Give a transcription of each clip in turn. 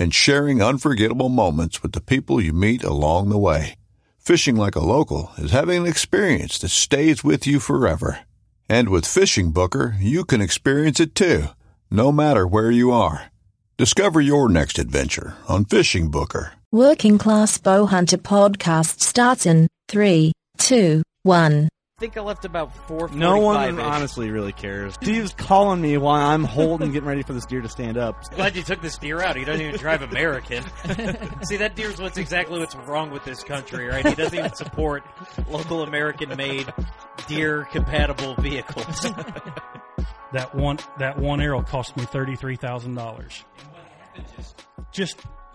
and sharing unforgettable moments with the people you meet along the way. Fishing like a local is having an experience that stays with you forever. And with Fishing Booker, you can experience it too, no matter where you are. Discover your next adventure on Fishing Booker. Working Class Bowhunter Podcast starts in 3, 2, 1. I think I left about 4:45. No one honestly really cares. Steve's calling me while I'm holding, getting ready for this deer to stand up. Glad you took this deer out. He doesn't even drive American. See, that deer's what's wrong with this country, right? He doesn't even support local American-made deer-compatible vehicles. That one arrow cost me $33,000. Just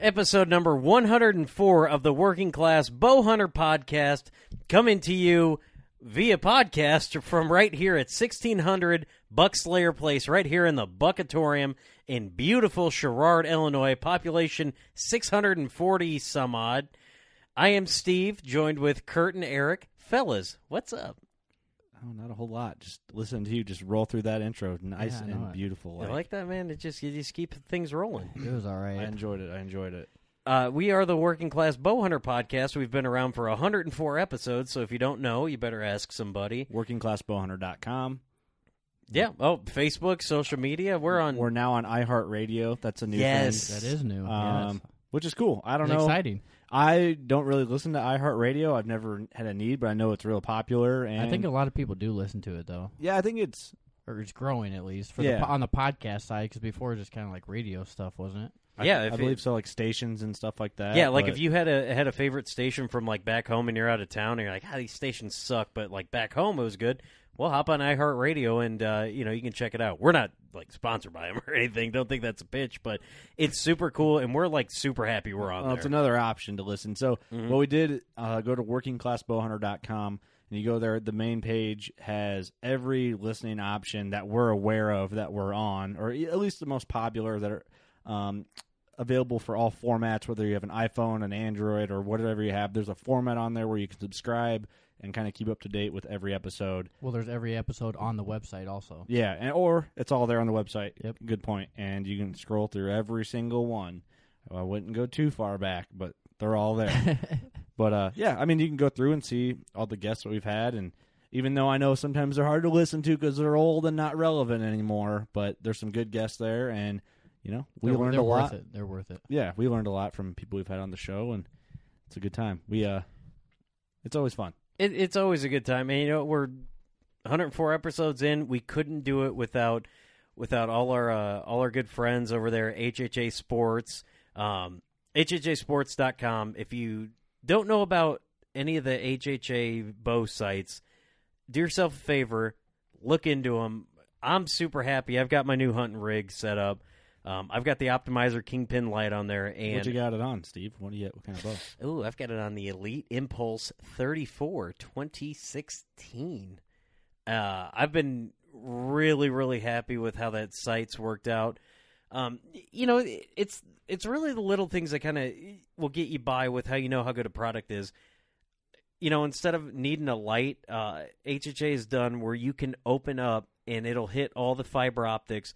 Episode number 104 of the Working Class Bowhunter Podcast, coming to you via podcast from right here at 1600 Buckslayer Place, right here in the Buckatorium in beautiful Sherrard, Illinois, population 640 some odd. I am Steve, joined with Kurt and Eric. Fellas, what's up? Oh, not a whole lot. Just listening to you just roll through that intro. Nice and beautiful. I like that, man. You just keep things rolling. It was all right. I enjoyed it. We are the Working Class Bowhunter Podcast. We've been around for 104 episodes, so if you don't know, you better ask somebody. WorkingClassBowhunter.com. Yeah. Oh, Facebook, social media. We're now on iHeartRadio. That's a new thing. Yes. That is new. Which is cool. I don't know. Exciting. I don't really listen to iHeartRadio. I've never had a need, but I know it's real popular. And I think a lot of people do listen to it, though. Yeah, I think it's growing, at least, on the podcast side, because before it was just kind of like radio stuff, wasn't it? Yeah. I believe so, like stations and stuff like that. Yeah, like if you had a favorite station from like back home and you're out of town and you're like, these stations suck, but like back home it was good. Well, hop on iHeartRadio and, you can check it out. We're not, sponsored by them or anything. Don't think that's a pitch, but it's super cool, and we're, super happy we're on there. It's another option to listen. So what we did, go to WorkingClassBowhunter.com, and you go there. The main page has every listening option that we're aware of that we're on, or at least the most popular that are available for all formats, whether you have an iPhone, an Android, or whatever you have. There's a format on there where you can subscribe and kind of keep up to date with every episode. Well, there's every episode on the website also. Yeah, or it's all there on the website. Yep. Good point. And you can scroll through every single one. I wouldn't go too far back, but they're all there. But, you can go through and see all the guests that we've had. And even though I know sometimes they're hard to listen to because they're old and not relevant anymore, but there's some good guests there. And, we learned a lot. They're worth it. Yeah, we learned a lot from people we've had on the show, and it's a good time. It's always fun. It's always a good time, and we're 104 episodes in. We couldn't do it without all our good friends over there, HHA Sports, HHASports.com. If you don't know about any of the HHA bow sites, do yourself a favor, look into them. I'm super happy. I've got my new hunting rig set up. I've got the Optimizer Kingpin light on there. And what you got it on, Steve? What kind of bow? Ooh, I've got it on the Elite Impulse 34 2016. I've been really, really happy with how that site's worked out. It's really the little things that kind of will get you by with how good a product is. Instead of needing a light, HHA is done where you can open up and it'll hit all the fiber optics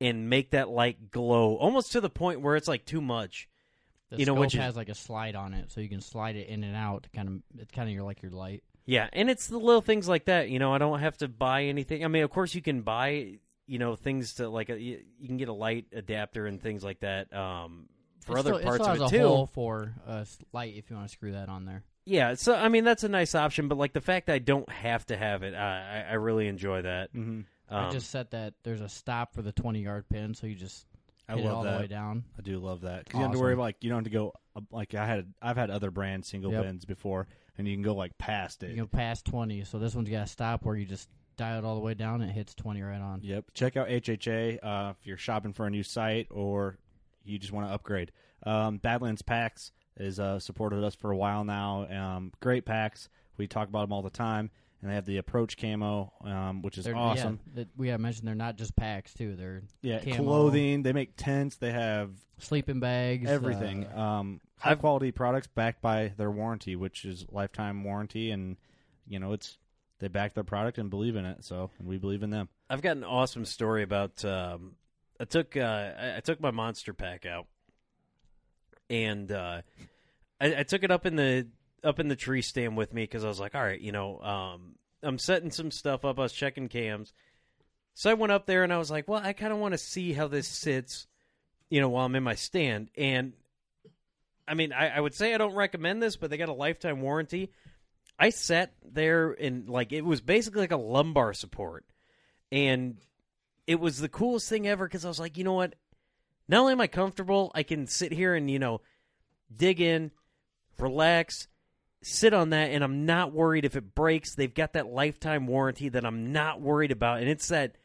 and make that light glow, almost to the point where it's too much. The scope has a slide on it, so you can slide it in and out. It's kind of your light. Yeah, and it's the little things like that. I don't have to buy anything. I mean, of course you can buy you know, things to like, you can get a light adapter and things like that for other parts of it, too. It still has a hole for a light if you want to screw that on there. Yeah, so, I mean, that's a nice option, but, like, the fact that I don't have to have it, I really enjoy that. Mm-hmm. I just set that there's a stop for the 20-yard pin, so you just hit it all the way down. I do love that. Because you don't have to worry, like, you don't have to go, like, I've had other brand single pins before, and you can go, like, past it. You can go past 20, so this one's got to stop where you just dial it all the way down, and it hits 20 right on. Yep. Check out HHA if you're shopping for a new site or you just want to upgrade. Badlands Packs has supported us for a while now. Great packs. We talk about them all the time. And they have the Approach camo, which is awesome. Yeah, we have mentioned they're not just packs, too. They're camo. Clothing. They make tents. They have sleeping bags. Everything. High-quality products backed by their warranty, which is lifetime warranty. And, you know, they back their product and believe in it. So, and we believe in them. I've got an awesome story about I took my monster pack out. And I took it up in the tree stand with me because I was like, all right, you know, I'm setting some stuff up. I was checking cams. So I went up there and I was like, well, I kind of want to see how this sits, you know, while I'm in my stand. And, I mean, I would say I don't recommend this, but they got a lifetime warranty. I sat there and, like, it was basically like a lumbar support. And it was the coolest thing ever because I was like, you know what? Not only am I comfortable, I can sit here and, you know, dig in, relax, sit on that, and I'm not worried if it breaks. They've got that lifetime warranty that I'm not worried about, and it's that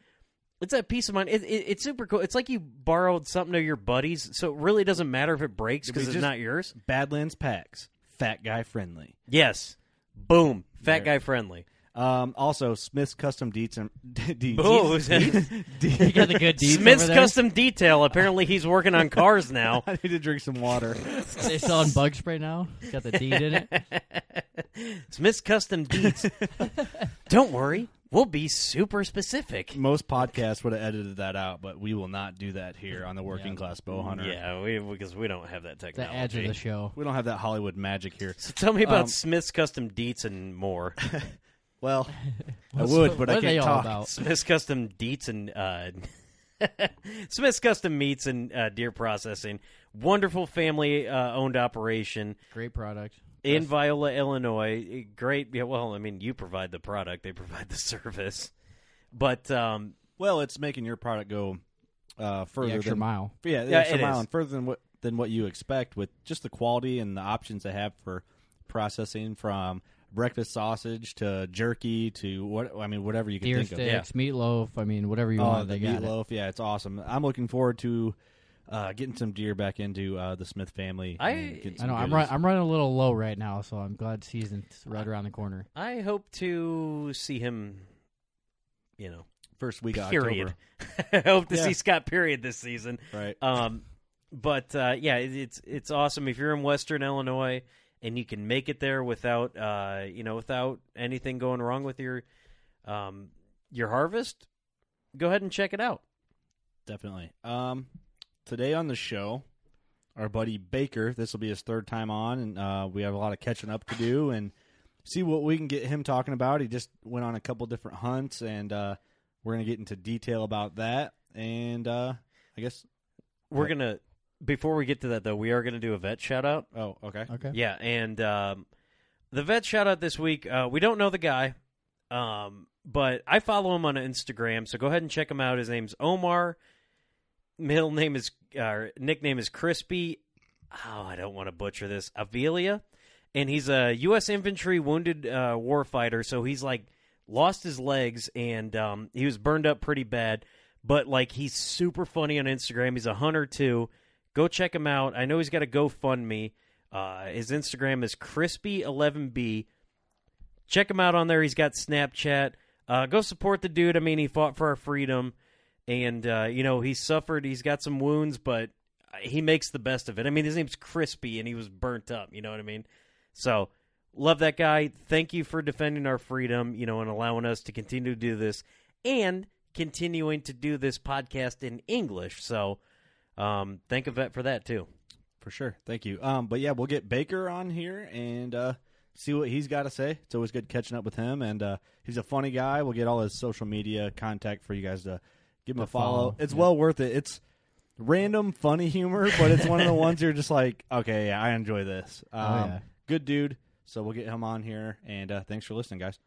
peace of mind. It's super cool. It's like you borrowed something of your buddies, so it really doesn't matter if it breaks because it's not yours. Badlands Packs, fat guy friendly. Yes. Boom. Fat guy friendly. Also, Smith's Custom Detail. You got the good deets. Smith's Custom Detail. Apparently, he's working on cars now. I need to drink some water. They selling bug spray now. It's got the deet in it. Smith's Custom Deets. Don't worry, we'll be super specific. Most podcasts would have edited that out, but we will not do that here on the Working Class Bowhunter. Yeah, because we don't have that technology. The edge of the show. We don't have that Hollywood magic here. So tell me about Smith's Custom Deets and more. Well, I would, but I can't talk. Smith's Custom Deets and Smith's Custom Meats and Deer Processing. Wonderful family-owned operation. Great product. In Viola, Illinois. Great. Yeah, well, I mean, you provide the product. They provide the service. But, well, it's making your product go further. The extra mile. Yeah, the extra mile and further than what you expect with just the quality and the options they have for processing from breakfast sausage to jerky to whatever you can think of. Deer sticks, meatloaf, I mean, whatever you want, they got it. Meatloaf, yeah, it's awesome. I'm looking forward to getting some deer back into the Smith family. I know I'm running a little low right now, so I'm glad season's right around the corner. I hope to see him, you know, first week of October. I hope to see Scott period this season. Right. But yeah, it's awesome if you're in Western Illinois. And you can make it there without, you know, without anything going wrong with your harvest. Go ahead and check it out. Definitely. Today on the show, our buddy Baker. This will be his third time on, and we have a lot of catching up to do and see what we can get him talking about. He just went on a couple different hunts, and we're gonna get into detail about that. And I guess we're gonna. Before we get to that, though, we are going to do a vet shout-out. Oh, okay. Okay. Yeah, and the vet shout-out this week, we don't know the guy, but I follow him on Instagram, so go ahead and check him out. His name's Omar. Middle name is, nickname is Crispy. Oh, I don't want to butcher this. Avilia. And he's a U.S. infantry wounded warfighter, so he's, like, lost his legs, and he was burned up pretty bad. But, like, he's super funny on Instagram. He's a hunter, too. Go check him out. I know he's got a GoFundMe. His Instagram is Crispy11B. Check him out on there. He's got Snapchat. Go support the dude. I mean, he fought for our freedom. And, you know, he suffered. He's got some wounds, but he makes the best of it. I mean, his name's Crispy, and he was burnt up. You know what I mean? So, love that guy. Thank you for defending our freedom, you know, and allowing us to continue to do this. And continuing to do this podcast in English. So, thank a vet for that, too. For sure. Thank you. But, yeah, we'll get Baker on here and see what he's got to say. It's always good catching up with him, and he's a funny guy. We'll get all his social media contact for you guys to Give them a follow. It's well worth it. It's random, funny humor, but it's one of the ones you're just like, okay, yeah, I enjoy this. Good dude. So we'll get him on here. And thanks for listening, guys.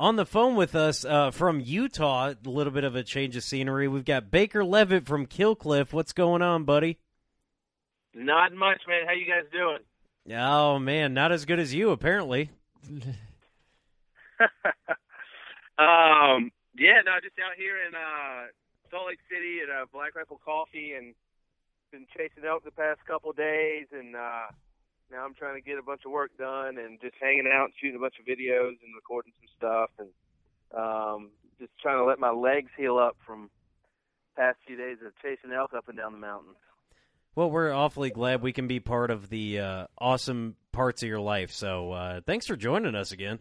On the phone with us from Utah, a little bit of a change of scenery. We've got Baker Leavitt from Kill Cliff. What's going on, buddy? Not much, man. How you guys doing? Oh, man, not as good as you, apparently. Just out here in Salt Lake City at Black Rifle Coffee, and been chasing elk the past couple of days, and now I'm trying to get a bunch of work done and just hanging out and shooting a bunch of videos and recording some stuff, and just trying to let my legs heal up from the past few days of chasing elk up and down the mountains. Well, we're awfully glad we can be part of the awesome parts of your life, so thanks for joining us again.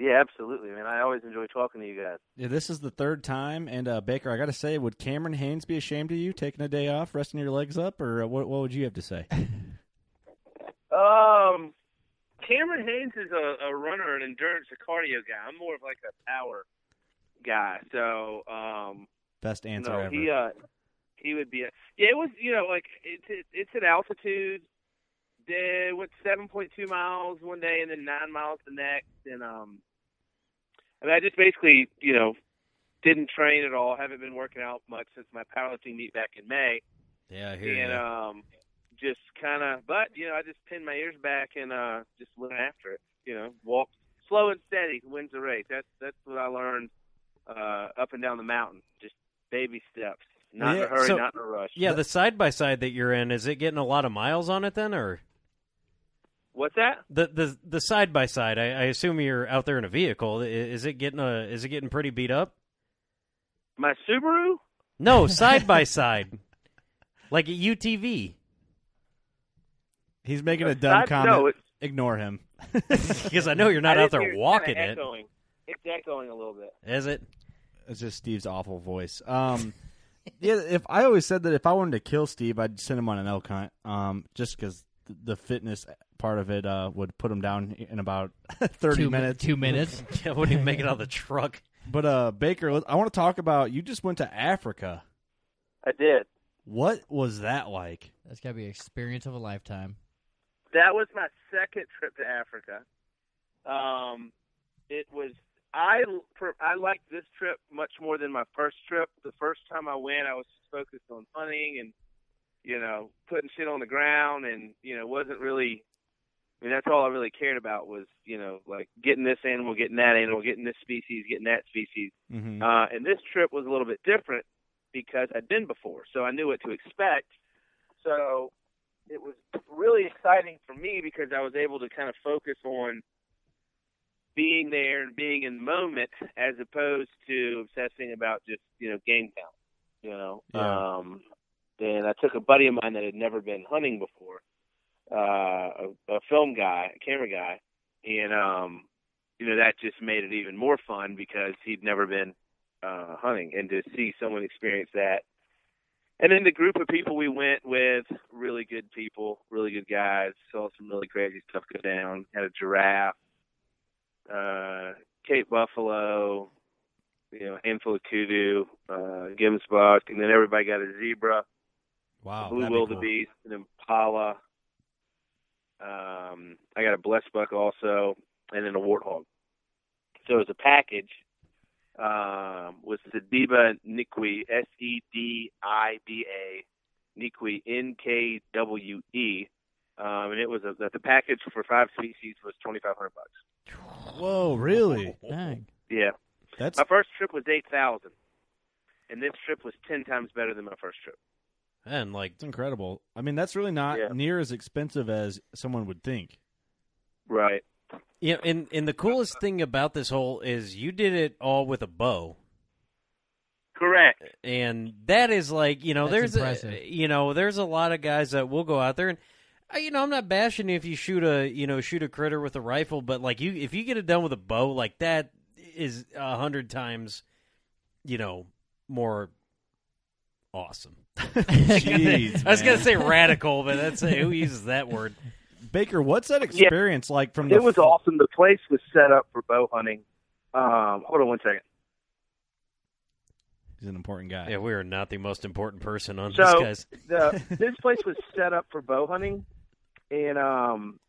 Yeah, absolutely, man. I always enjoy talking to you guys. Yeah, this is the third time, and Baker, I got to say, would Cameron Haynes be ashamed of you taking a day off, resting your legs up, or what would you have to say? Cameron Haynes is a runner, an endurance, a cardio guy. I'm more of like a power guy, so... Best answer ever. He would be it was, like, it's an altitude. They went 7.2 miles one day and then 9 miles the next. And, I just basically, didn't train at all. Haven't been working out much since my powerlifting meet back in May. Yeah, I hear you. And, just kind of, but, I just pinned my ears back and, just went after it, walked slow and steady wins the race. That's what I learned, up and down the mountain, just baby steps. Not in a hurry, not in a rush. Yeah, the side-by-side that you're in, is it getting a lot of miles on it then, or? What's that? The side-by-side, I assume you're out there in a vehicle. Is it getting pretty beat up? My Subaru? No, side-by-side. Like a UTV. He's making a dumb comment. No, ignore him. Because I know you're not out there walking it. It's echoing a little bit. Is it? It's just Steve's awful voice. Yeah, if I always said that if I wanted to kill Steve, I'd send him on an elk hunt, just because the fitness part of it would put him down in about 30 minutes. 2 minutes? Yeah, what do you make it out of the truck? But, Baker, I want to talk about, you just went to Africa. I did. What was that like? That's got to be an experience of a lifetime. That was my second trip to Africa. It was... I liked this trip much more than my first trip. The first time I went, I was focused on hunting and, putting shit on the ground and, wasn't really, that's all I really cared about was, like getting this animal, getting that animal, getting this species, getting that species. Mm-hmm. And this trip was a little bit different because I'd been before, so I knew what to expect. So it was really exciting for me because I was able to kind of focus on being there and being in the moment as opposed to obsessing about just, game count, Yeah. And I took a buddy of mine that had never been hunting before, a film guy, a camera guy. And, that just made it even more fun because he'd never been hunting, and to see someone experience that. And then the group of people we went with, really good people, really good guys, saw some really crazy stuff go down, had a giraffe, Cape buffalo, handful of kudu, gemsbok, and then everybody got a zebra, wow, a blue wildebeest, cool, an impala. I got a blessed buck also, and then a warthog. So it was a package with Sediba Nikwe, Sediba Nikwe, Nkwe, and it was the package for 5 species was $2,500. Whoa, really? Dang. Yeah. That's... My first trip was 8,000, and this trip was 10 times better than my first trip. And it's incredible. I mean, that's really not near as expensive as someone would think. Right. Yeah, and the coolest thing about this whole is you did it all with a bow. Correct. And that is that's impressive. There's a lot of guys that will go out there and, I'm not bashing you if you shoot a critter with a rifle, but if you get it done with a bow, that is 100 times, more awesome. Jeez, I was gonna say radical, but that's who uses that word. Baker, what's that experience like? From it was awesome. The place was set up for bow hunting. Hold on one second. He's an important guy. Yeah, we are not the most important person on this, guys. This place was set up for bow hunting, and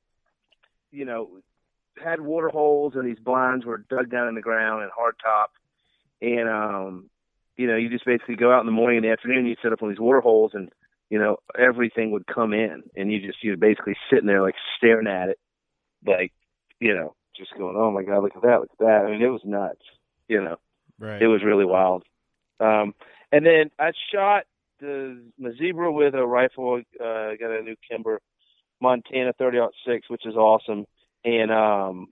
you know, had water holes, and these blinds were dug down in the ground and hard top, and you know, you just basically go out in the morning and the afternoon, you set up on these water holes, and you know, everything would come in, and you were basically sitting there like staring at it, like, you know, just going, oh my God, look at that. I mean, it was nuts, you know, right. It was really wild. And then I shot my zebra with a rifle. I got a new Kimber Montana 30-06, which is awesome. And,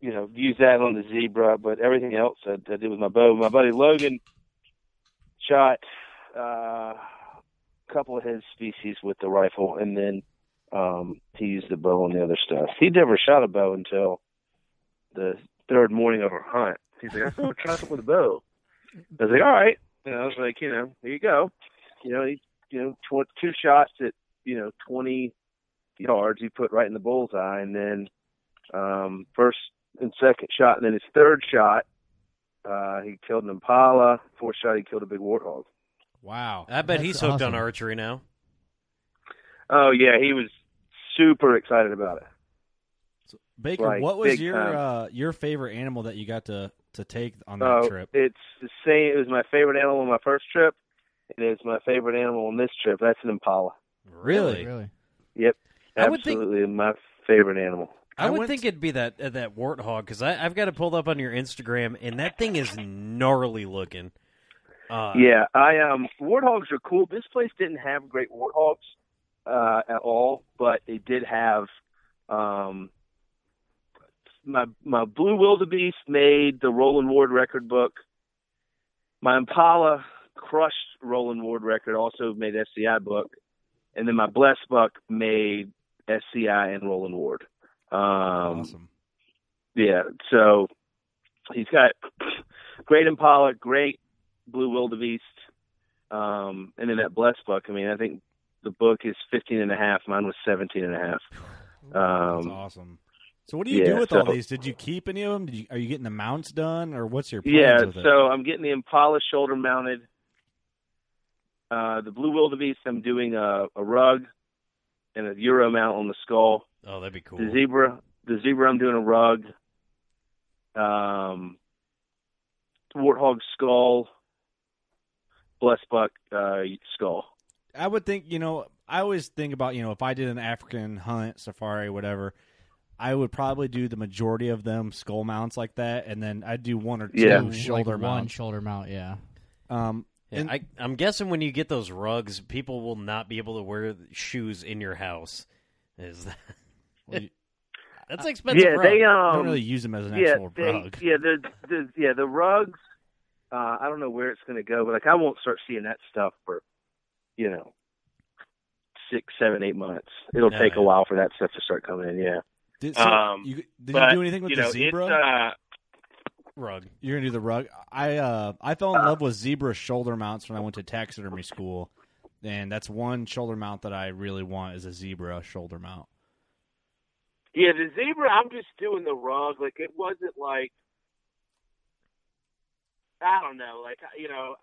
you know, use that on the zebra, but everything else I did with my bow. My buddy Logan shot a couple of his species with the rifle, and then he used the bow on the other stuff. He'd never shot a bow until the third morning of our hunt. He's like, I'm going to try something with a bow. I was like, all right. And I was like, you know, here you go. You know, two shots at, you know, 20 yards he put right in the bullseye, and then first and second shot, and then his third shot, he killed an impala. Fourth shot, he killed a big warthog. Wow. I bet he's hooked on archery now. Oh, yeah. He was super excited about it. So, Baker, like, what was your favorite animal that you got to take on that trip? It's the same. It was my favorite animal on my first trip, and it's my favorite animal on this trip. That's an impala. Really? Yep. Absolutely my favorite animal. I would think it'd be that warthog, because I've got it pulled up on your Instagram, and that thing is gnarly looking. Yeah, warthogs are cool. This place didn't have great warthogs at all, but they did have my blue wildebeest made the Roland Ward record book. My impala crushed Roland Ward record, also made SCI book, and then my blessed buck made SCI and Roland Ward. Awesome. Yeah, so he's got great impala, great blue wildebeest, and then that blessed buck. I mean, I think the book is 15.5. Mine was 17.5. That's awesome. So what do you do with all these? Did you keep any of them? Are you getting the mounts done, or what's your plans with it? Yeah, so I'm getting the impala shoulder mounted. The blue wildebeest, I'm doing a rug and a Euro mount on the skull. Oh, that'd be cool. The zebra, I'm doing a rug. Warthog skull, blessed buck skull. I would think, you know, I always think about, you know, if I did an African hunt, safari, whatever, I would probably do the majority of them skull mounts like that, and then I'd do one or two shoulder mounts. One shoulder mount, yeah. Yeah, and I'm guessing when you get those rugs, people will not be able to wear shoes in your house. Is that... That's expensive. Yeah, rug. They don't really use them as an actual rug. Yeah, the rugs. I don't know where it's going to go, but like I won't start seeing that stuff for, you know, 6, 7, 8 months. It'll take a while for that stuff to start coming in. Yeah. Did you do anything with the zebra rug? You're gonna do the rug. I fell in love with zebra shoulder mounts when I went to taxidermy school, and that's one shoulder mount that I really want is a zebra shoulder mount. Yeah, the zebra, I'm just doing the rug. Like, it wasn't like, I don't know. Like, you know,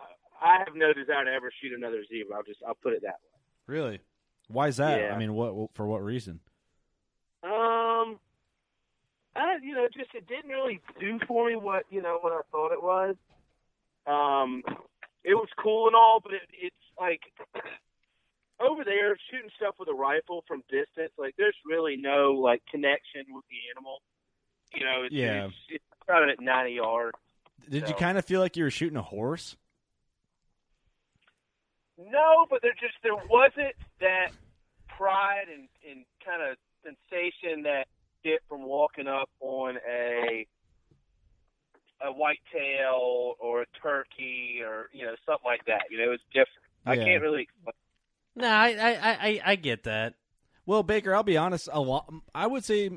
I have no desire to ever shoot another zebra. I'll put it that way. Really? Why is that? Yeah. I mean, for what reason? You know, just it didn't really do for me what I thought it was. It was cool and all, but it's like over there shooting stuff with a rifle from distance, like there's really no like connection with the animal. You know, it's about at 90 yards. Did you kind of feel like you were shooting a horse? No, but there wasn't that pride and kind of sensation that you get from walking up on a whitetail or a turkey or, you know, something like that. You know, it's different. Yeah. I can't really explain. No, I get that. Well, Baker, I'll be honest. I would say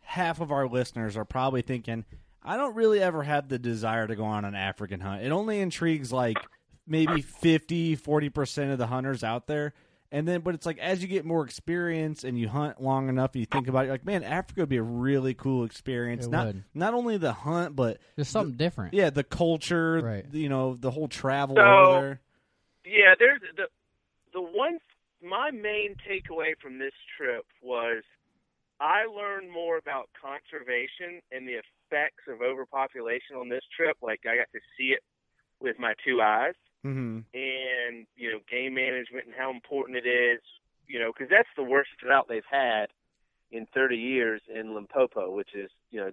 half of our listeners are probably thinking, I don't really ever have the desire to go on an African hunt. It only intrigues like maybe 40% of the hunters out there. And then, but it's like as you get more experience and you hunt long enough, and you think about it, you're like, man, Africa would be a really cool experience. Not only the hunt, but there's something different. Yeah, the culture, right. You know, the whole travel over there. Yeah, there's the one. My main takeaway from this trip was I learned more about conservation and the effects of overpopulation on this trip. Like I got to see it with my two eyes. Mm-hmm. And, you know, game management and how important it is, you know, because that's the worst drought they've had in 30 years in Limpopo, which is, you know,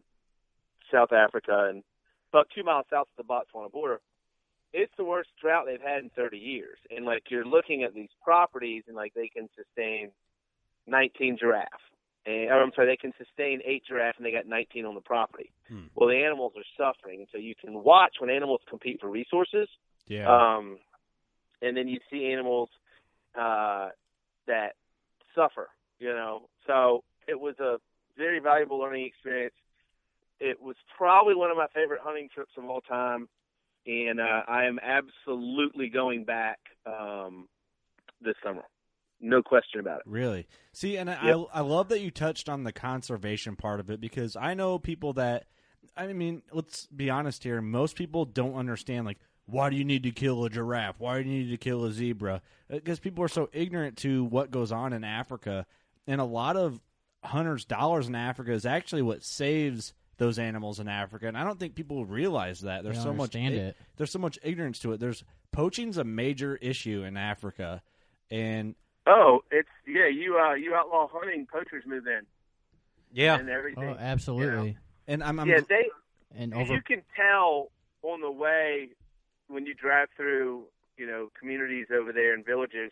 South Africa and about 2 miles south of the Botswana border. It's the worst drought they've had in 30 years. And, like, you're looking at these properties and, like, they can sustain 19 giraffes. They can sustain 8 giraffes and they got 19 on the property. Hmm. Well, the animals are suffering. So you can watch when animals compete for resources. Yeah. And then you see animals that suffer, you know. So it was a very valuable learning experience. It was probably one of my favorite hunting trips of all time, and I am absolutely going back this summer. No question about it. Really? See, and yep. I love that you touched on the conservation part of it because I know people that, I mean, let's be honest here, most people don't understand, like, why do you need to kill a giraffe? Why do you need to kill a zebra? Because people are so ignorant to what goes on in Africa. And a lot of hunters' dollars in Africa is actually what saves those animals in Africa. And I don't think people realize that. There's so much ignorance to it. There's poaching's a major issue in Africa. And you outlaw hunting, poachers move in. Yeah. And everything. Oh, absolutely. You know? And you can tell on the way when you drive through, you know, communities over there and villages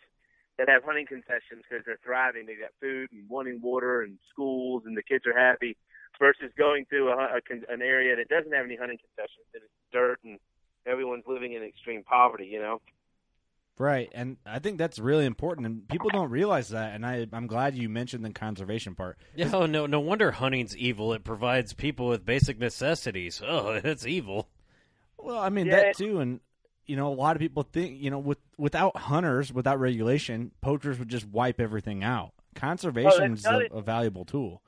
that have hunting concessions because they're thriving. They got food and wanting water and schools and the kids are happy versus going through an area that doesn't have any hunting concessions and it's dirt and everyone's living in extreme poverty, you know? Right. And I think that's really important and people don't realize that. And I'm glad you mentioned the conservation part. Yeah. Oh, no wonder hunting's evil. It provides people with basic necessities. Oh, it's evil. Well, I mean, that too, and, you know, a lot of people think, you know, without hunters, without regulation, poachers would just wipe everything out. Conservation is a valuable tool.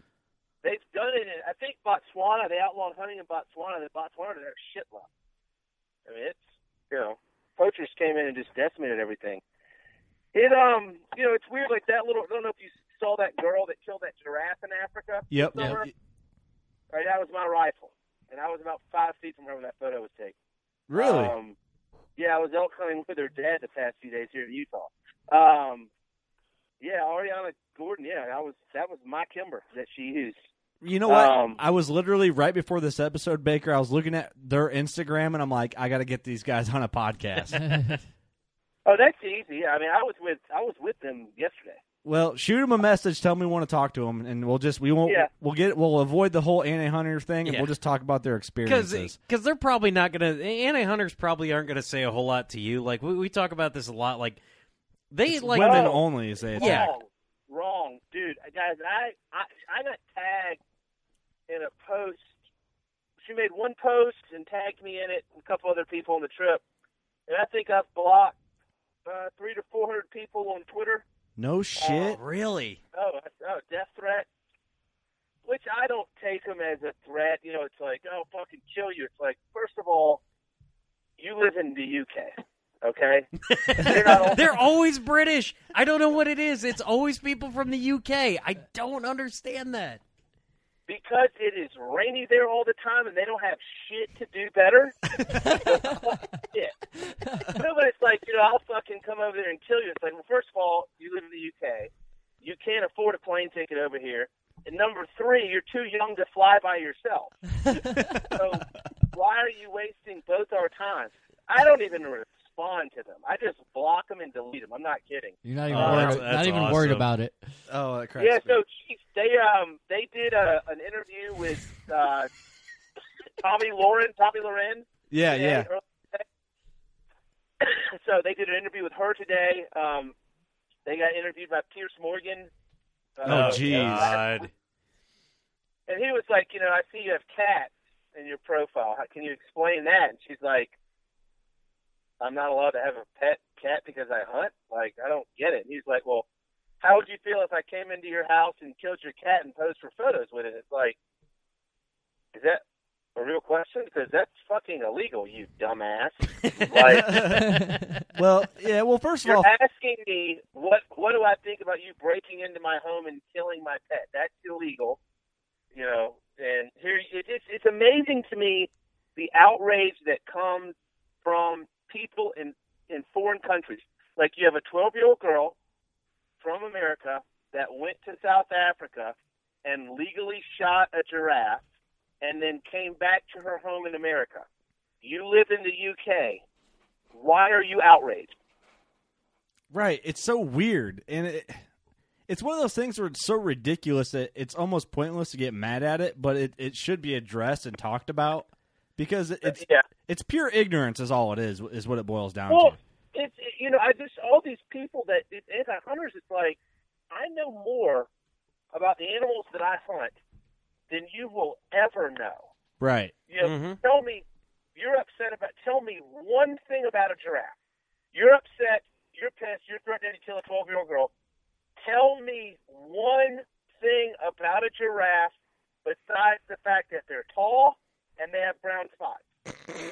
They've done it in, I think, Botswana. They outlawed hunting in Botswana. The Botswana, they're shit luck. I mean, it's, you know, poachers came in and just decimated everything. It, you know, it's weird, like that little, I don't know if you saw that girl that killed that giraffe in Africa. Yep. Yeah. Right, that was my rifle. And I was about 5 feet from her when that photo was taken. Really? Yeah, I was elk hunting with her dad the past few days here in Utah. Yeah, Ariana Gordon. Yeah, that was my timber that she used. You know what? I was literally right before this episode, Baker. I was looking at their Instagram, and I'm like, I got to get these guys on a podcast. Oh, that's easy. I mean, I was with them yesterday. Well, shoot him a message. Tell me we want to talk to him, and we'll avoid the whole anti-hunter thing, and we'll just talk about their experiences. Because they're probably not going to. Anti-hunters probably aren't going to say a whole lot to you. Like we talk about this a lot. Like it's like women only say wrong, dude, guys. I got tagged in a post. She made one post and tagged me in it, and a couple other people on the trip, and I think I've blocked 300 to 400 people on Twitter. No shit, really? Oh, death threat, which I don't take them as a threat. You know, it's like, oh, fucking kill you. It's like, first of all, you live in the UK, okay? They're always British. I don't know what it is. It's always people from the UK. I don't understand that. Because it is rainy there all the time and they don't have shit to do better. Yeah. No, but it's like, you know, I'll fucking come over there and kill you. It's like, well, first of all, you live in the UK. You can't afford a plane ticket over here. And number three, you're too young to fly by yourself. So why are you wasting both our time? I don't even respond to them. I just block them and delete them. I'm not kidding. You're not even worried about it. Oh, that cracks me. So geez, they did an interview with Tommy Loren. Yeah, yeah. So they did an interview with her today. They got interviewed by Pierce Morgan. God. And he was like, you know, I see you have cats in your profile. How can you explain that? And she's like, I'm not allowed to have a pet cat because I hunt? Like, I don't get it. And he's like, well, came into your house and killed your cat and posed for photos with it. It's like, is that a real question? Because that's fucking illegal, you dumbass. Like, well, yeah. Well, first of all, you're asking me what do I think about you breaking into my home and killing my pet? That's illegal, you know. And here, it's amazing to me the outrage that comes from people in foreign countries. Like, you have a 12-year-old girl from America that went to South Africa and legally shot a giraffe and then came back to her home in America. You live in the UK. Why are you outraged? Right. It's so weird. And it's one of those things where it's so ridiculous that it's almost pointless to get mad at it, but it should be addressed and talked about because it's pure ignorance is all it is what it boils down to. It's, you know, I just, all these people that, anti-hunters, it's like, I know more about the animals that I hunt than you will ever know. Right. You know, Tell me, you're upset about, tell me one thing about a giraffe. You're upset, you're pissed, you're threatening to kill a 12-year-old girl. Tell me one thing about a giraffe besides the fact that they're tall and they have brown spots.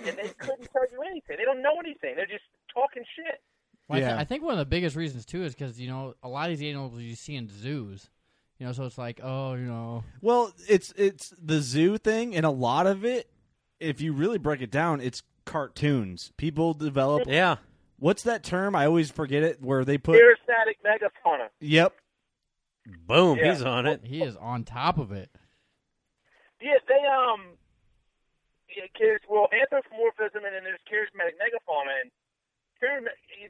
And they couldn't tell you anything. They don't know anything. They're just talking shit. Well, yeah. I think one of the biggest reasons, too, is because, you know, a lot of these animals you see in zoos, you know, so it's like, oh, you know. Well, it's the zoo thing, and a lot of it, if you really break it down, it's cartoons. People develop. Yeah. What's that term? I always forget it, where they put. Parasitic megafauna. Yep. Boom. Yeah. He's on it. He is on top of it. Yeah, they, well, anthropomorphism, and then there's charismatic megafauna, and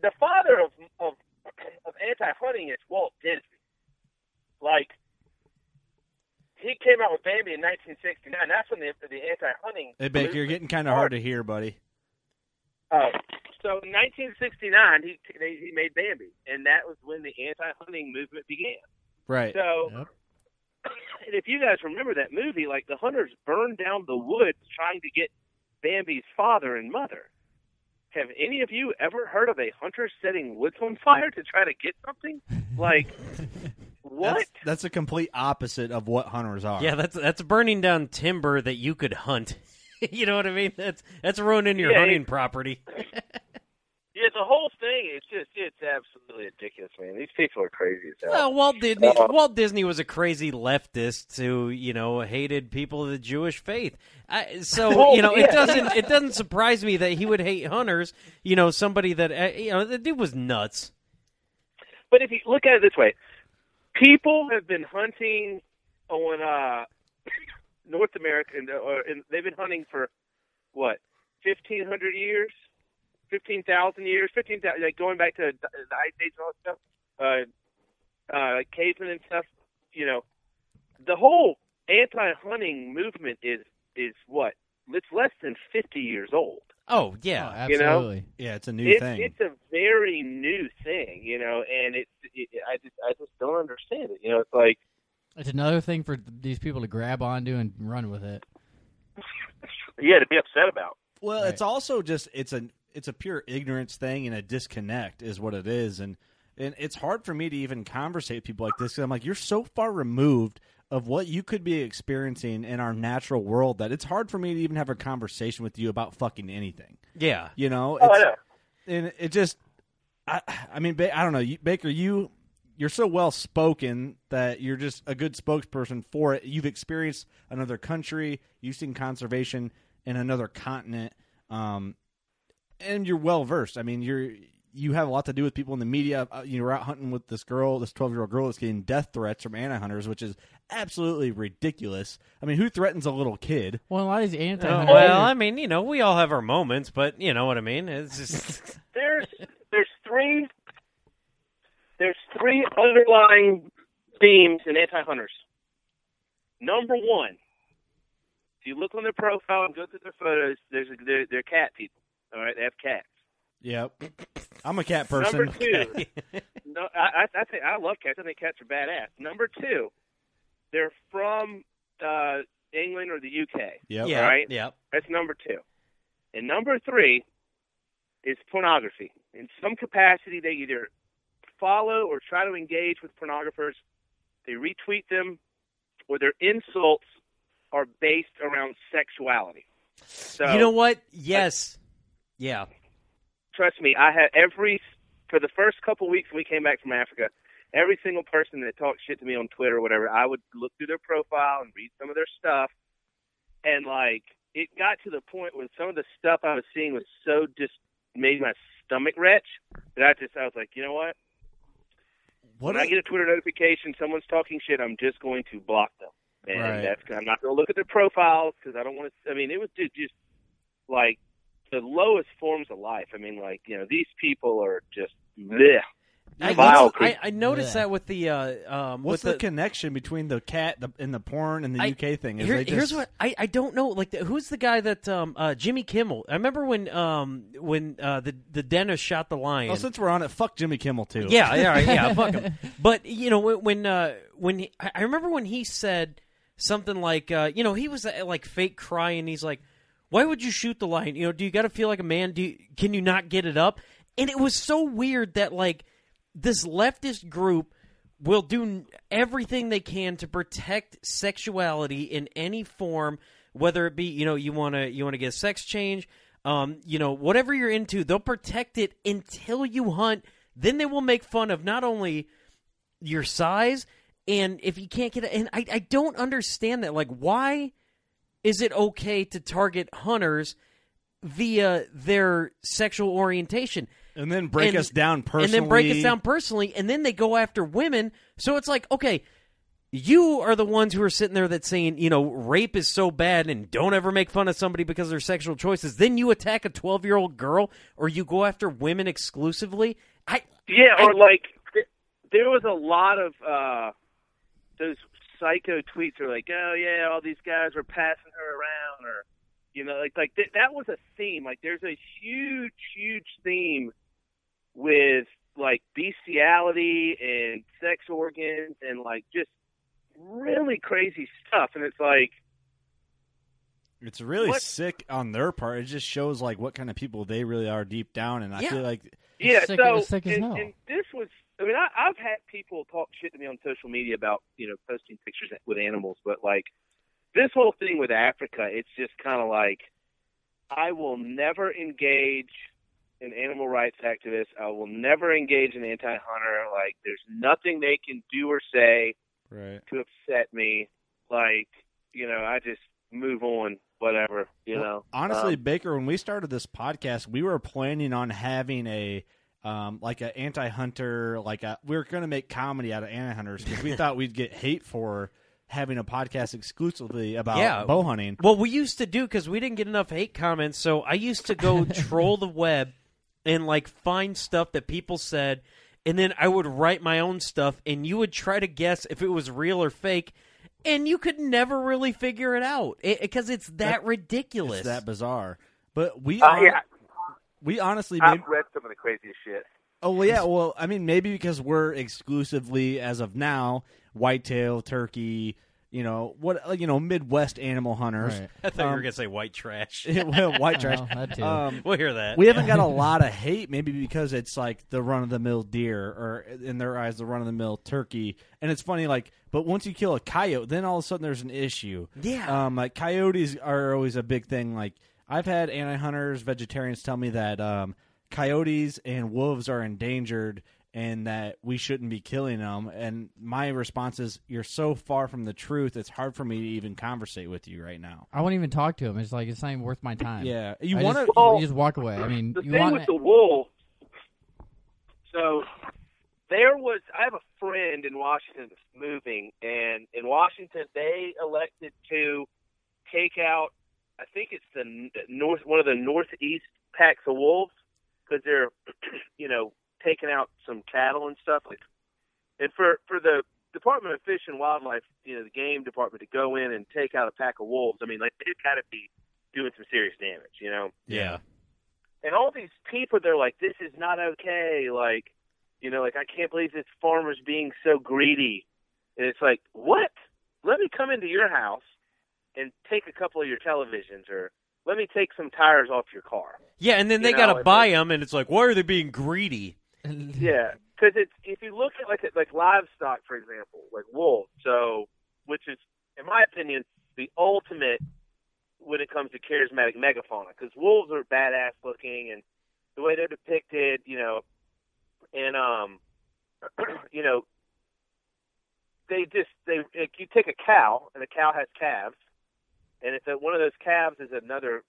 the father of anti-hunting is Walt Disney. Like, he came out with Bambi in 1969. That's when the anti-hunting. Hey, Baker, you're getting kind of hard to hear, buddy. So in 1969, he made Bambi, and that was when the anti-hunting movement began. Right. So. Yep. And if you guys remember that movie, like, the hunters burned down the woods trying to get Bambi's father and mother. Have any of you ever heard of a hunter setting woods on fire to try to get something? Like, what? That's a complete opposite of what hunters are. Yeah, that's burning down timber that you could hunt. You know what I mean? That's ruining your hunting property. Yeah, the whole thing, it's absolutely ridiculous, man. These people are crazy as hell. Well, Walt Disney was a crazy leftist who, you know, hated people of the Jewish faith. It doesn't surprise me that he would hate hunters, you know, somebody that, you know, the dude was nuts. But if you look at it this way, people have been hunting on North America, and they've been hunting for, what, 1,500 years? 15,000 years, 15,000, like going back to the Ice Age and all that stuff, like cavemen and stuff, you know. The whole anti-hunting movement is what? It's less than 50 years old. Oh, yeah, absolutely. You know? Yeah, it's a new thing. It's a very new thing, you know, and I just don't understand it. You know, it's like... It's another thing for these people to grab onto and run with it. Yeah, to be upset about. Well, right. It's also just, it's a pure ignorance thing and a disconnect is what it is. And it's hard for me to even conversate with people like this. 'Cause I'm like, you're so far removed of what you could be experiencing in our natural world that it's hard for me to even have a conversation with you about fucking anything. Yeah. You know, and it just, I mean, I don't know, Baker, you're so well spoken that you're just a good spokesperson for it. You've experienced another country. You've seen conservation in another continent. And you're well versed. I mean, you have a lot to do with people in the media. You're out hunting with this girl, this 12-year-old girl that's getting death threats from anti-hunters, which is absolutely ridiculous. I mean, who threatens a little kid? Well, a lot of these anti-hunters. Well, I mean, you know, we all have our moments, but you know what I mean. It's just there's three underlying themes in anti-hunters. Number one, if you look on their profile and go through their photos, they're cat people. All right, they have cats. Yep. I'm a cat person. Number two. Okay. No, I think I love cats. I think cats are badass. Number two, they're from England or the UK. Yep. Yeah. Right? Yep. That's number two. And number three is pornography. In some capacity, they either follow or try to engage with pornographers they retweet them, or their insults are based around sexuality. So, you know what? Yes. Yeah. Trust me, I had for the first couple weeks we came back from Africa, every single person that talked shit to me on Twitter or whatever, I would look through their profile and read some of their stuff. And, like, it got to the point when some of the stuff I was seeing was so just made my stomach retch that I was like, you know what? When I get a Twitter notification, someone's talking shit, I'm just going to block them. And that's because I'm not going to look at their profiles because I don't want to. I mean, it was just like the lowest forms of life. I mean, like, you know, these people are just bleh. I noticed that with the what's the connection between the cat and the porn and the UK thing? Here's what I don't know. Like, who's the guy that Jimmy Kimmel? I remember when the dentist shot the lion. Oh, since we're on it, fuck Jimmy Kimmel too. Yeah, fuck him. But you know when I remember when he said something like he was like fake crying. He's like, why would you shoot the lion? You know, do you got to feel like a man? Can you not get it up? And it was so weird that like. This leftist group will do everything they can to protect sexuality in any form, whether it be, you know, you want to get a sex change, you know, whatever you're into, they'll protect it until you hunt. Then they will make fun of not only your size and if you can't get it. And I don't understand that. Like, why is it okay to target hunters via their sexual orientation? And then break us down personally, and then they go after women. So it's like, okay, you are the ones who are sitting there that's saying, you know, rape is so bad and don't ever make fun of somebody because of their sexual choices. Then you attack a 12-year-old girl or you go after women exclusively. There was a lot of those psycho tweets are like, oh, yeah, all these guys were passing her around or, you know, like that was a theme. Like there's a huge, huge theme with like bestiality and sex organs and like just really crazy stuff, and it's like it's really sick on their part. It just shows like what kind of people they really are deep down, and I feel like and this was. I mean, I've had people talk shit to me on social media about posting pictures with animals, but like this whole thing with Africa, it's just kind of like I will never engage. An animal rights activist. I will never engage an anti-hunter. Like, there's nothing they can do or say to upset me. Like, you know, I just move on, whatever, you know. Honestly, Baker, when we started this podcast, we were planning on having a, like, an anti-hunter, we were going to make comedy out of anti-hunters because we thought we'd get hate for having a podcast exclusively about bow hunting. Well, we used to do because we didn't get enough hate comments, so I used to go troll the web. And, like, find stuff that people said, and then I would write my own stuff, and you would try to guess if it was real or fake, and you could never really figure it out because it's that ridiculous. It's that bizarre. But we honestly... I've read some of the craziest shit. Oh, well, yeah. Well, I mean, maybe because we're exclusively, as of now, whitetail, turkey... Midwest animal hunters. Right. I thought you were going to say white trash. White trash. Oh, that too. We'll hear that. We haven't got a lot of hate, maybe because it's like the run-of-the-mill deer, or in their eyes, the run-of-the-mill turkey. And it's funny, like, but once you kill a coyote, then all of a sudden there's an issue. Yeah. Like coyotes are always a big thing. Like I've had anti-hunters, vegetarians tell me that coyotes and wolves are endangered. And that we shouldn't be killing them. And my response is, you're so far from the truth, it's hard for me to even conversate with you right now. I won't even talk to him. It's like, it's not even worth my time. Yeah. You just walk away. I mean, the wolves. So I have a friend in Washington that's moving. And in Washington, they elected to take out, I think it's one of the northeast packs of wolves. Because they're, taking out some cattle and stuff, and for the Department of Fish and Wildlife, the game department to go in and take out a pack of wolves. I mean, like they've got to be doing some serious damage, you know. Yeah. And all these people, they're like, "This is not okay." Like, I can't believe this farmer's being so greedy. And it's like, what? Let me come into your house and take a couple of your televisions, or let me take some tires off your car. Yeah, and then they got to buy them, and it's like, why are they being greedy? Yeah, Because it's, if you look at like livestock, for example, like wolves, so which is, in my opinion, the ultimate when it comes to charismatic megafauna, because wolves are badass looking, and the way they're depicted, you know, and you know, they like, you take a cow, and a cow has calves, and if one of those calves is another,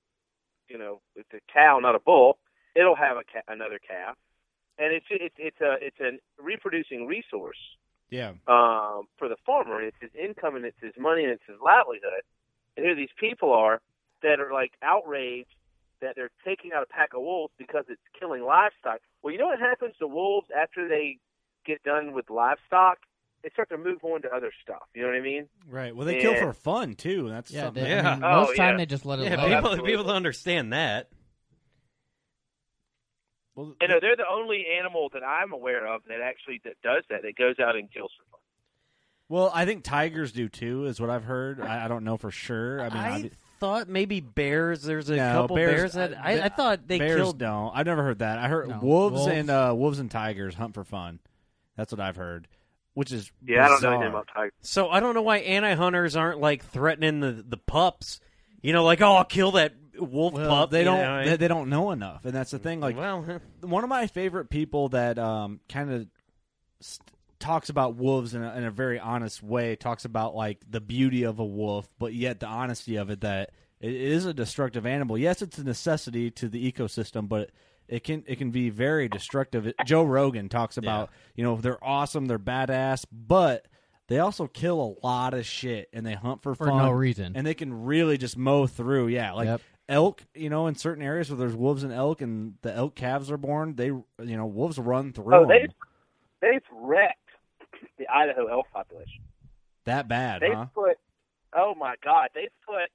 you know, it's a cow, not a bull, it'll have another calf. And it's a reproducing resource. Yeah. For the farmer, it's his income and it's his money and it's his livelihood. And here these people are that are like outraged that they're taking out a pack of wolves because it's killing livestock. Well, you know what happens to wolves after they get done with livestock? They start to move on to other stuff. You know what I mean? Right. Well, they kill for fun too. That's something. Yeah. I mean, most time they just let it. Yeah. People don't understand that. Well, you know, they're the only animal that I'm aware of that does that. That goes out and kills for fun. Well, I think tigers do too, is what I've heard. I don't know for sure. I mean, I thought maybe bears. There's a couple bears that I thought they killed. No, I've never heard that. I heard wolves and wolves and tigers hunt for fun. That's what I've heard. Which is bizarre. I don't know anything about tigers. So I don't know why anti-hunters aren't like threatening the pups. You know, like, oh, I'll kill that wolf pup. They don't. Know, they don't know enough, and that's the thing. Like, one of my favorite people that kind of talks about wolves in a very honest way, talks about like the beauty of a wolf, but yet the honesty of it, that it is a destructive animal. Yes, it's a necessity to the ecosystem, but it can be very destructive. Joe Rogan talks about they're awesome, they're badass, but they also kill a lot of shit, and they hunt for fun. For no reason. And they can really just mow through, elk, in certain areas where there's wolves and elk, and the elk calves are born, they, wolves run through them. They've wrecked the Idaho elk population. That bad, oh my God, they put,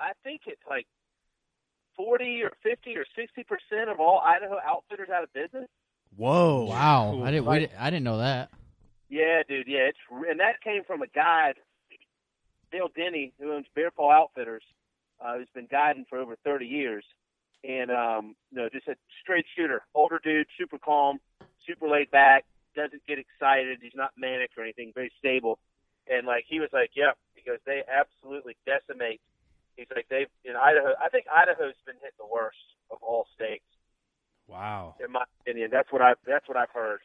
I think it's like 40 or 50 or 60% of all Idaho outfitters out of business. Whoa. Wow. Cool. I didn't know that. Yeah, dude. Yeah, and that came from a guide, Dale Denny, who owns Bearpaw Outfitters, who's been guiding for over 30 years, and just a straight shooter, older dude, super calm, super laid back, doesn't get excited, he's not manic or anything, very stable, and like he was like, "Yep," because they absolutely decimate. He's like, "They've in Idaho. I think Idaho's been hit the worst of all states." Wow, in my opinion, that's what I've heard.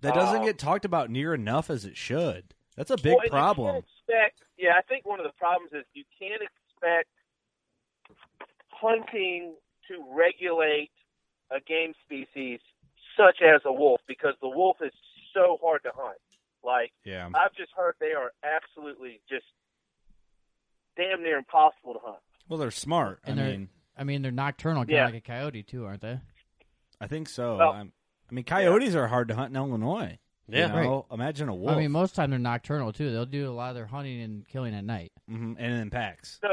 That doesn't get talked about near enough as it should. That's a big problem. I think one of the problems is you can't expect hunting to regulate a game species such as a wolf, because the wolf is so hard to hunt. I've just heard they are absolutely just damn near impossible to hunt. Well, they're smart. And they're nocturnal, kind of like a coyote too, aren't they? I think so. Well, coyotes are hard to hunt in Illinois. Yeah, right. Imagine a wolf. I mean, most of the time they're nocturnal, too. They'll do a lot of their hunting and killing at night. Mm-hmm. And in packs. So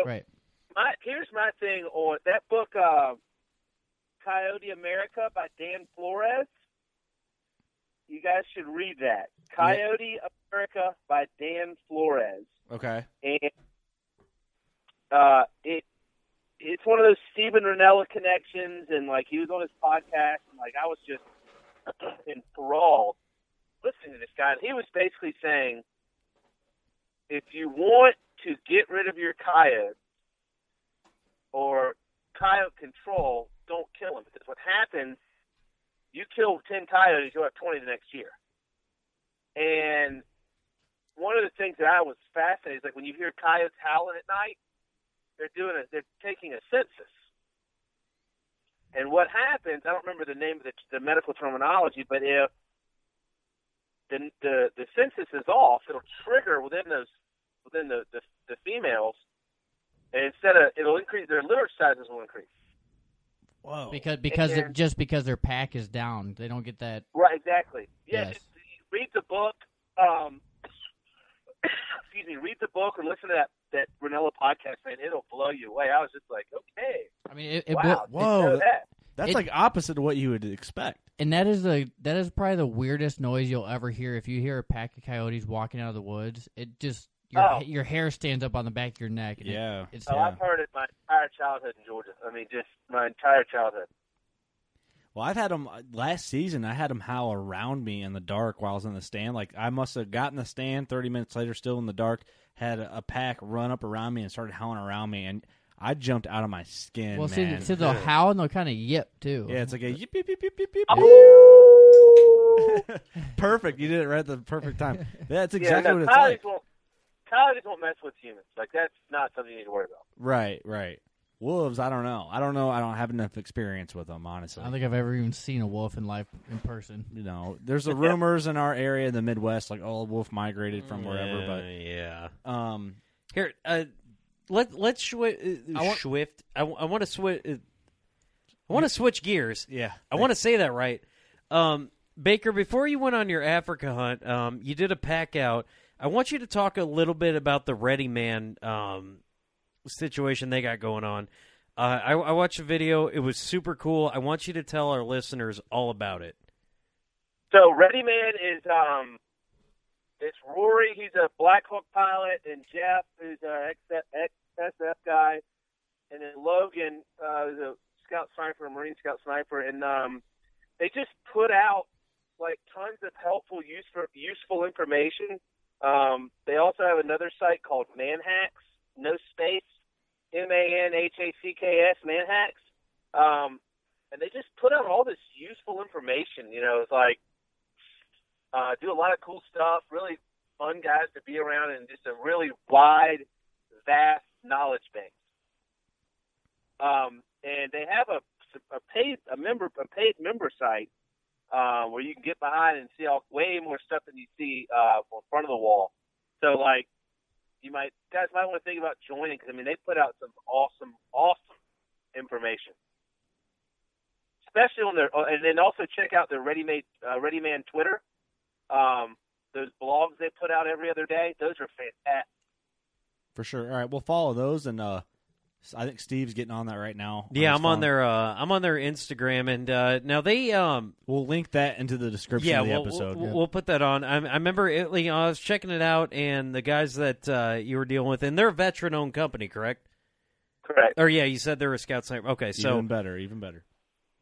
here's my thing on that book, Coyote America by Dan Flores. You guys should read that. Coyote America by Dan Flores. Okay. And it's one of those Steven Ranella connections, and, like, he was on his podcast, and, like, I was just enthralled listening to this guy. He was basically saying, if you want to get rid of your coyote or coyote control, don't kill them. Because what happens, you kill 10 coyotes, you'll have 20 the next year. And one of the things that I was fascinated is, like, when you hear coyotes howling at night, they're taking a census. And what happens, I don't remember the name of the medical terminology, but if the census is off, it'll trigger within the females, and it'll increase, their litter sizes will increase. Whoa! Because their pack is down, they don't get that. Right, exactly. Yeah, yes. Read the book. Excuse me. Read the book or listen to that Ranella podcast, man. It'll blow you away. I was just like, okay. I mean, that's like opposite of what you would expect. And that is probably the weirdest noise you'll ever hear. If you hear a pack of coyotes walking out of the woods, it just your hair stands up on the back of your neck. And yeah, I've heard it my entire childhood in Georgia. I mean, just my entire childhood. Well, I've had them last season. I had them howl around me in the dark while I was in the stand. Like, I must have gotten the stand 30 minutes later, still in the dark, had a pack run up around me and started howling around me, and I jumped out of my skin. Well, man. See, they'll howl and they'll kind of yip, too. Yeah, it's like a yip, yip, yip, yip, yip, yip. Oh. Perfect. You did it right at the perfect time. That's exactly what it's like. Coyotes won't mess with humans. Like, that's not something you need to worry about. Right, right. Wolves, I don't know. I don't know. I don't have enough experience with them, honestly. I don't think I've ever even seen a wolf in life in person. You know, there's the rumors in our area in the Midwest, like, oh, a wolf migrated from wherever. But yeah. Here, let's shift. I want to switch gears. Yeah. I want to say that right. Baker, before you went on your Africa hunt, you did a pack out. I want you to talk a little bit about the Readyman situation they got going on. I watched a video. It was super cool. I want you to tell our listeners all about it. So Readyman is it's Rory. He's a Black Hawk pilot, and Jeff, who's an ex-SF guy, and then Logan, who's a scout sniper, a Marine scout sniper, and they just put out like tons of helpful, useful information. They also have another site called ManHacks, no space, ManHacks, ManHacks, and they just put out all this useful information. You know, it's like do a lot of cool stuff, really fun guys to be around, and just a really wide, vast knowledge base. And they have a paid member site where you can get behind and see way more stuff than you see in front of the wall. So like, guys might want to think about joining, because I mean, they put out some awesome information. Especially on their, and then also check out their Readyman Twitter. Those blogs they put out every other day, those are fantastic. For sure. All right, we'll follow those, and I think Steve's getting on that right now. Yeah, I'm on their Instagram, and now they we'll link that into the description of the episode. We'll put that on. I remember it, you know, I was checking it out, and the guys that you were dealing with, and they're a veteran-owned company, correct? Correct. Or yeah, you said they're a scout sniper. Okay, so even better.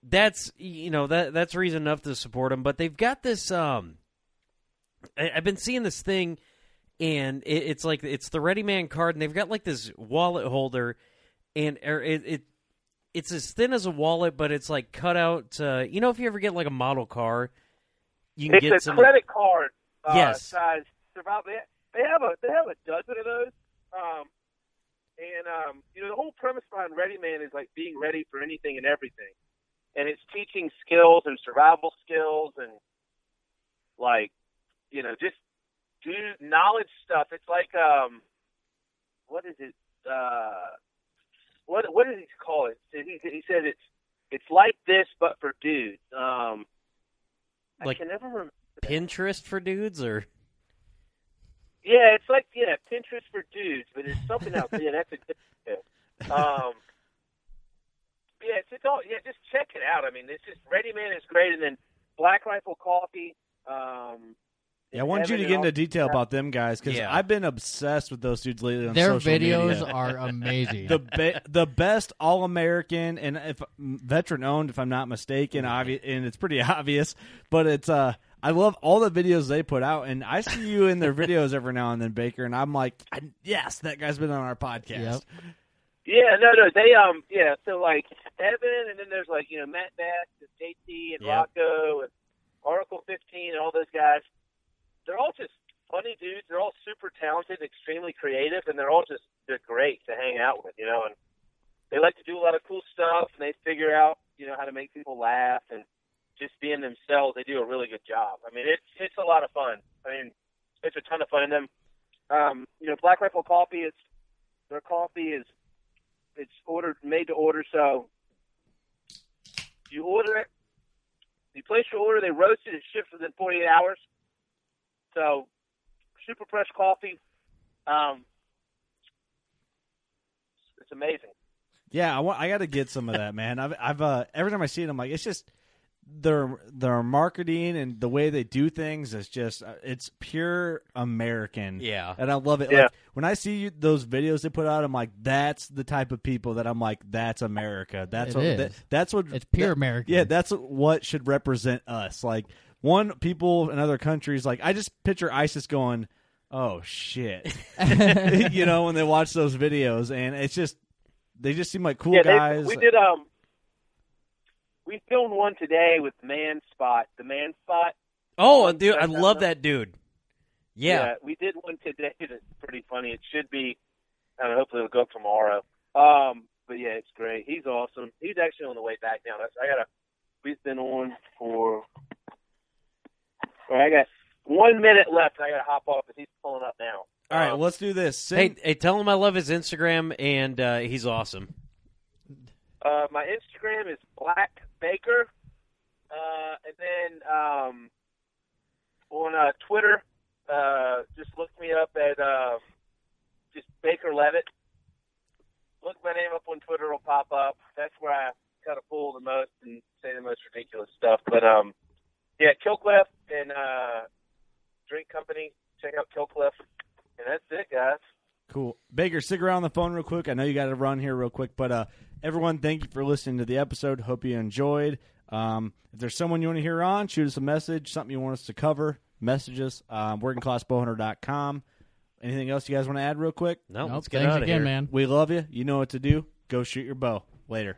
That's that's reason enough to support them. But they've got this. I've been seeing this thing, and it's like it's the Readyman card, and they've got like this wallet holder. And it's as thin as a wallet, but it's like cut out. If you ever get like a model car, you can get a credit card. Size. They have a dozen of those. The whole premise behind Readyman is like being ready for anything and everything, and it's teaching skills and survival skills and like just do knowledge stuff. It's like what is it? What did he call it? He said it's like this, but for dudes. Like I can never remember Pinterest for dudes, or it's like Pinterest for dudes, but it's something else. That's a good thing. It's all Just check it out. I mean, it's just Readyman is great, and then Black Rifle Coffee. I want you to get into detail about them guys, because I've been obsessed with those dudes lately on social media. Their videos are amazing. The best all-American and veteran-owned, if I'm not mistaken, and it's pretty obvious. But it's I love all the videos they put out, and I see you in their videos every now and then, Baker, and I'm like, yes, that guy's been on our podcast. Yep. Yeah, no, they so like Evan, and then there's like Matt Bass and JT and Rocco and Oracle 15 and all those guys. They're all just funny dudes. They're all super talented, extremely creative, and they're all just great to hang out with, And they like to do a lot of cool stuff, and they figure out, how to make people laugh, and just being themselves. They do a really good job. I mean, it's a lot of fun. I mean, it's a ton of fun. And then, Black Rifle Coffee it's made to order. So you order it, you place your order, they roast it, and ships within 48 hours. So, super fresh coffee. It's amazing. Yeah, I got to get some of that, man. Every time I see it, I'm like, it's just their marketing and the way they do things is just, it's pure American. Yeah. And I love it. Yeah. Like, when I see those videos they put out, I'm like, that's the type of people that I'm like, that's America. That's it's pure American. Yeah. That's what should represent us. Like, one, people in other countries, like, I just picture ISIS going, oh shit, you know, when they watch those videos, and it's just, they just seem like cool guys. We filmed one today with Man Spot. The Man Spot. Oh, dude, I love that dude. Yeah, we did one today that's pretty funny. It should be, I don't know, hopefully it'll go up tomorrow. But yeah, it's great. He's awesome. He's actually on the way back now. We've been on for, all right, I got 1 minute left. I got to hop off, but he's pulling up now. All right, let's do this. Hey, tell him I love his Instagram, and he's awesome. My Instagram is Black Baker, and then on Twitter, just look me up at just Baker Leavitt. Look my name up on Twitter; it'll pop up. That's where I kind of pull the most and say the most ridiculous stuff. But yeah, Kill Cliff and Drink Company. Check out Kill Cliff, and that's it, guys. Cool, Baker. Stick around on the phone real quick. I know you got to run here real quick, but. Everyone, thank you for listening to the episode. Hope you enjoyed. If there's someone you want to hear on, shoot us a message, something you want us to cover, message us, WorkingClassBowhunter.com. Anything else you guys want to add real quick? No, let's get out of here. Man. We love you. You know what to do. Go shoot your bow. Later.